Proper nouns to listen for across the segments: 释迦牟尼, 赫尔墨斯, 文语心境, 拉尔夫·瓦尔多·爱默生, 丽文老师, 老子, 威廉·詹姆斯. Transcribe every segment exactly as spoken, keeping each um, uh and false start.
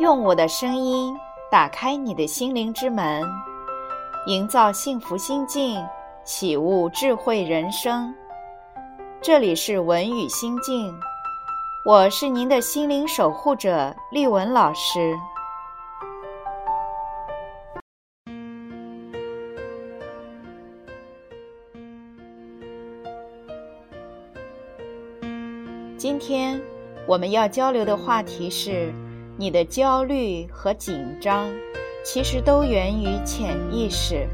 用我的声音打开你的心灵之门，营造幸福心境，启悟智慧人生。这里是文语心境，我是您的心灵守护者丽文老师。今天我们要交流的话题是，你的焦虑和紧张其实都源于潜意识。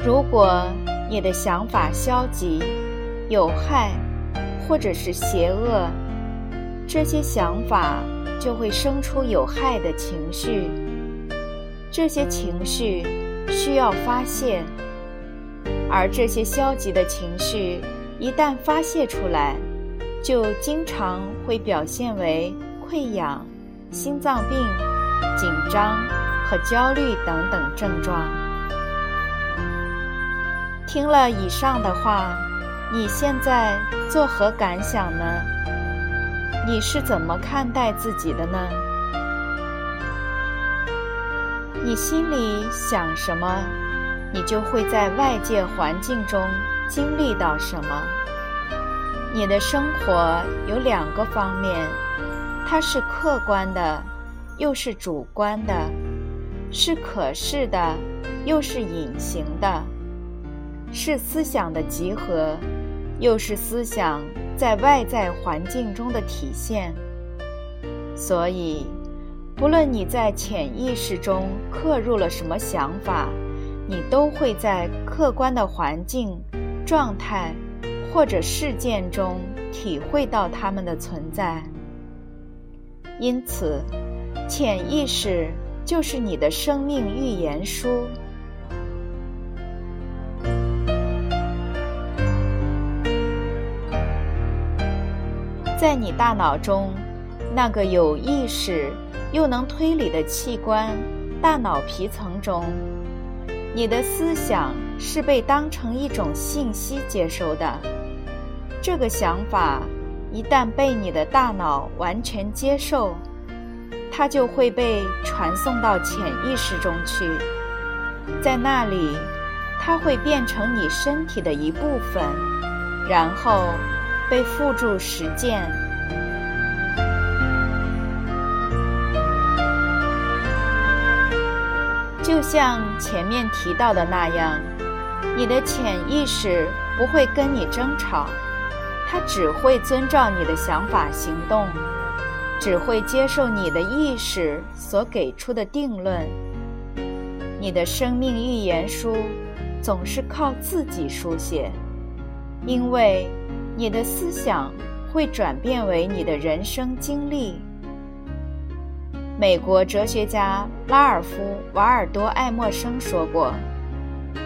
如果你的想法消极、有害或者是邪恶，这些想法就会生出有害的情绪，这些情绪需要发泄，而这些消极的情绪一旦发泄出来，就经常会表现为溃疡、心脏病、紧张和焦虑等等症状。听了以上的话，你现在作何感想呢？你是怎么看待自己的呢？你心里想什么，你就会在外界环境中经历到什么。你的生活有两个方面，它是客观的，又是主观的，是可视的，又是隐形的，是思想的集合，又是思想在外在环境中的体现。所以，不论你在潜意识中刻入了什么想法，你都会在客观的环境、状态或者事件中体会到它们的存在。因此，潜意识就是你的生命预言书。在你大脑中，那个有意识又能推理的器官——大脑皮层中，你的思想是被当成一种信息接收的。这个想法一旦被你的大脑完全接受，它就会被传送到潜意识中去，在那里它会变成你身体的一部分，然后被付诸实践。就像前面提到的那样，你的潜意识不会跟你争吵，它只会遵照你的想法行动，只会接受你的意识所给出的定论。你的生命预言书总是靠自己书写，因为你的思想会转变为你的人生经历。美国哲学家拉尔夫·瓦尔多·爱默生说过，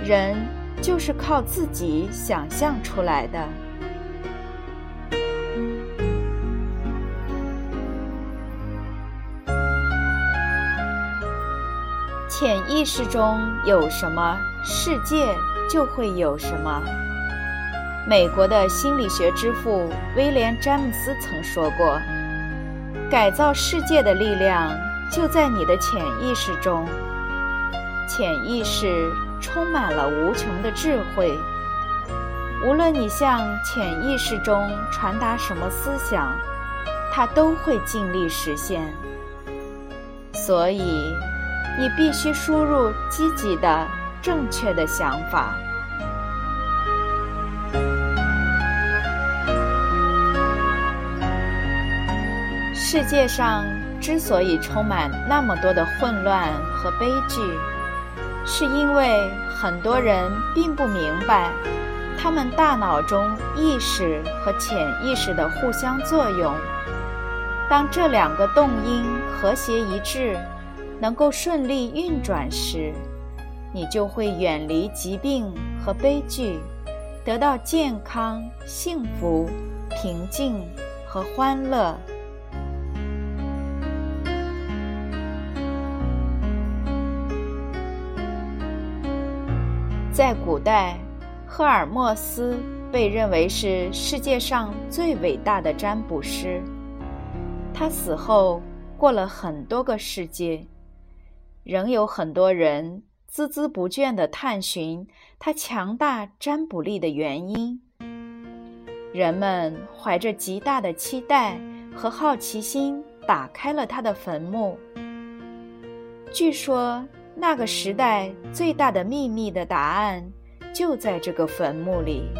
人就是靠自己想象出来的。潜意识中有什么，世界就会有什么。美国的心理学之父威廉·詹姆斯曾说过，改造世界的力量就在你的潜意识中。潜意识充满了无穷的智慧，无论你向潜意识中传达什么思想，它都会尽力实现。所以，你必须输入积极的、正确的想法。世界上之所以充满那么多的混乱和悲剧，是因为很多人并不明白他们大脑中意识和潜意识的互相作用。当这两个动因和谐一致，能够顺利运转时，你就会远离疾病和悲剧，得到健康、幸福、平静和欢乐。在古代，赫尔墨斯被认为是世界上最伟大的占卜师。他死后过了很多个世界，仍有很多人孜孜不倦地探寻他强大占卜力的原因。人们怀着极大的期待和好奇心打开了他的坟墓。据说那个时代最大的秘密的答案就在这个坟墓里，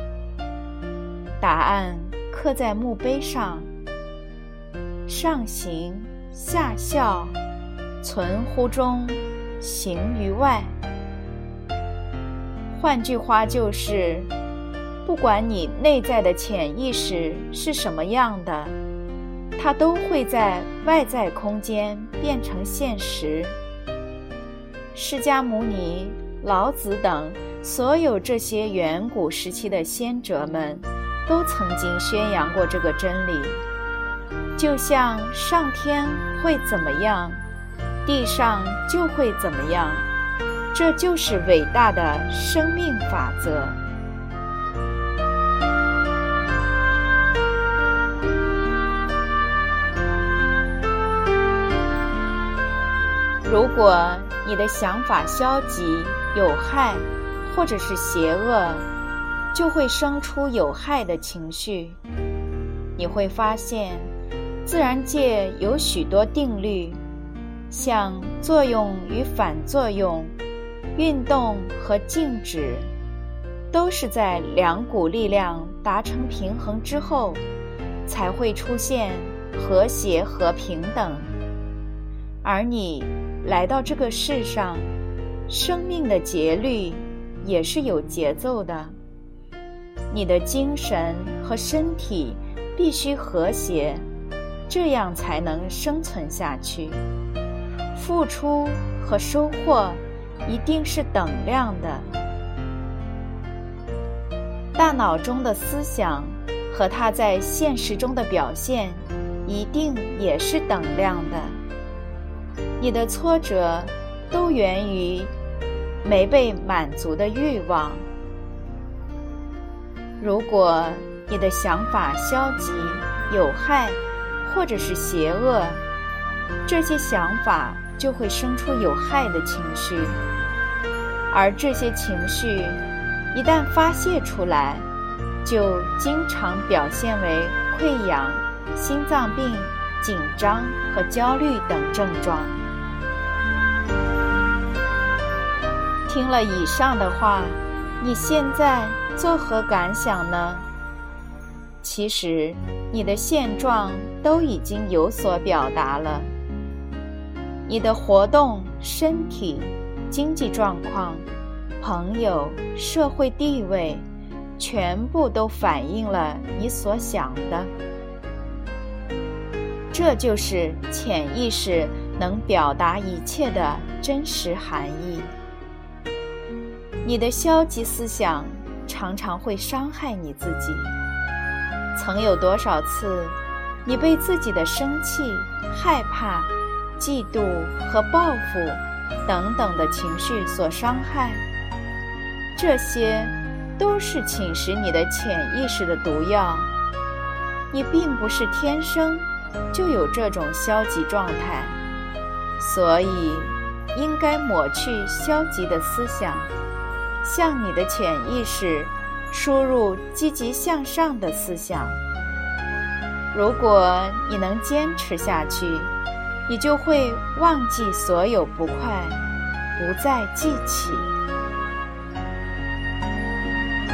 答案刻在墓碑上，上行下效，存乎中，行于外。换句话就是，不管你内在的潜意识是什么样的，它都会在外在空间变成现实。释迦牟尼、老子等所有这些远古时期的先哲们都曾经宣扬过这个真理，就像上天会怎么样，地上就会怎么样，这就是伟大的生命法则。如果你的想法消极、有害或者是邪恶，就会生出有害的情绪。你会发现自然界有许多定律，像作用与反作用、运动和静止，都是在两股力量达成平衡之后才会出现和谐和平等。而你来到这个世上，生命的节律也是有节奏的，你的精神和身体必须和谐，这样才能生存下去。付出和收获一定是等量的。大脑中的思想和它在现实中的表现一定也是等量的。你的挫折都源于没被满足的欲望。如果你的想法消极、有害或者是邪恶，这些想法就会生出有害的情绪，而这些情绪一旦发泄出来，就经常表现为溃疡、心脏病、紧张和焦虑等症状。听了以上的话，你现在作何感想呢？其实你的现状都已经有所表达了，你的活动、身体、经济状况、朋友、社会地位，全部都反映了你所想的。这就是潜意识能表达一切的真实含义。你的消极思想常常会伤害你自己。曾有多少次，你被自己的生气、害怕、嫉妒和报复等等的情绪所伤害？这些都是侵蚀你的潜意识的毒药。你并不是天生就有这种消极状态，所以应该抹去消极的思想，向你的潜意识输入积极向上的思想。如果你能坚持下去，你就会忘记所有不快，不再记起。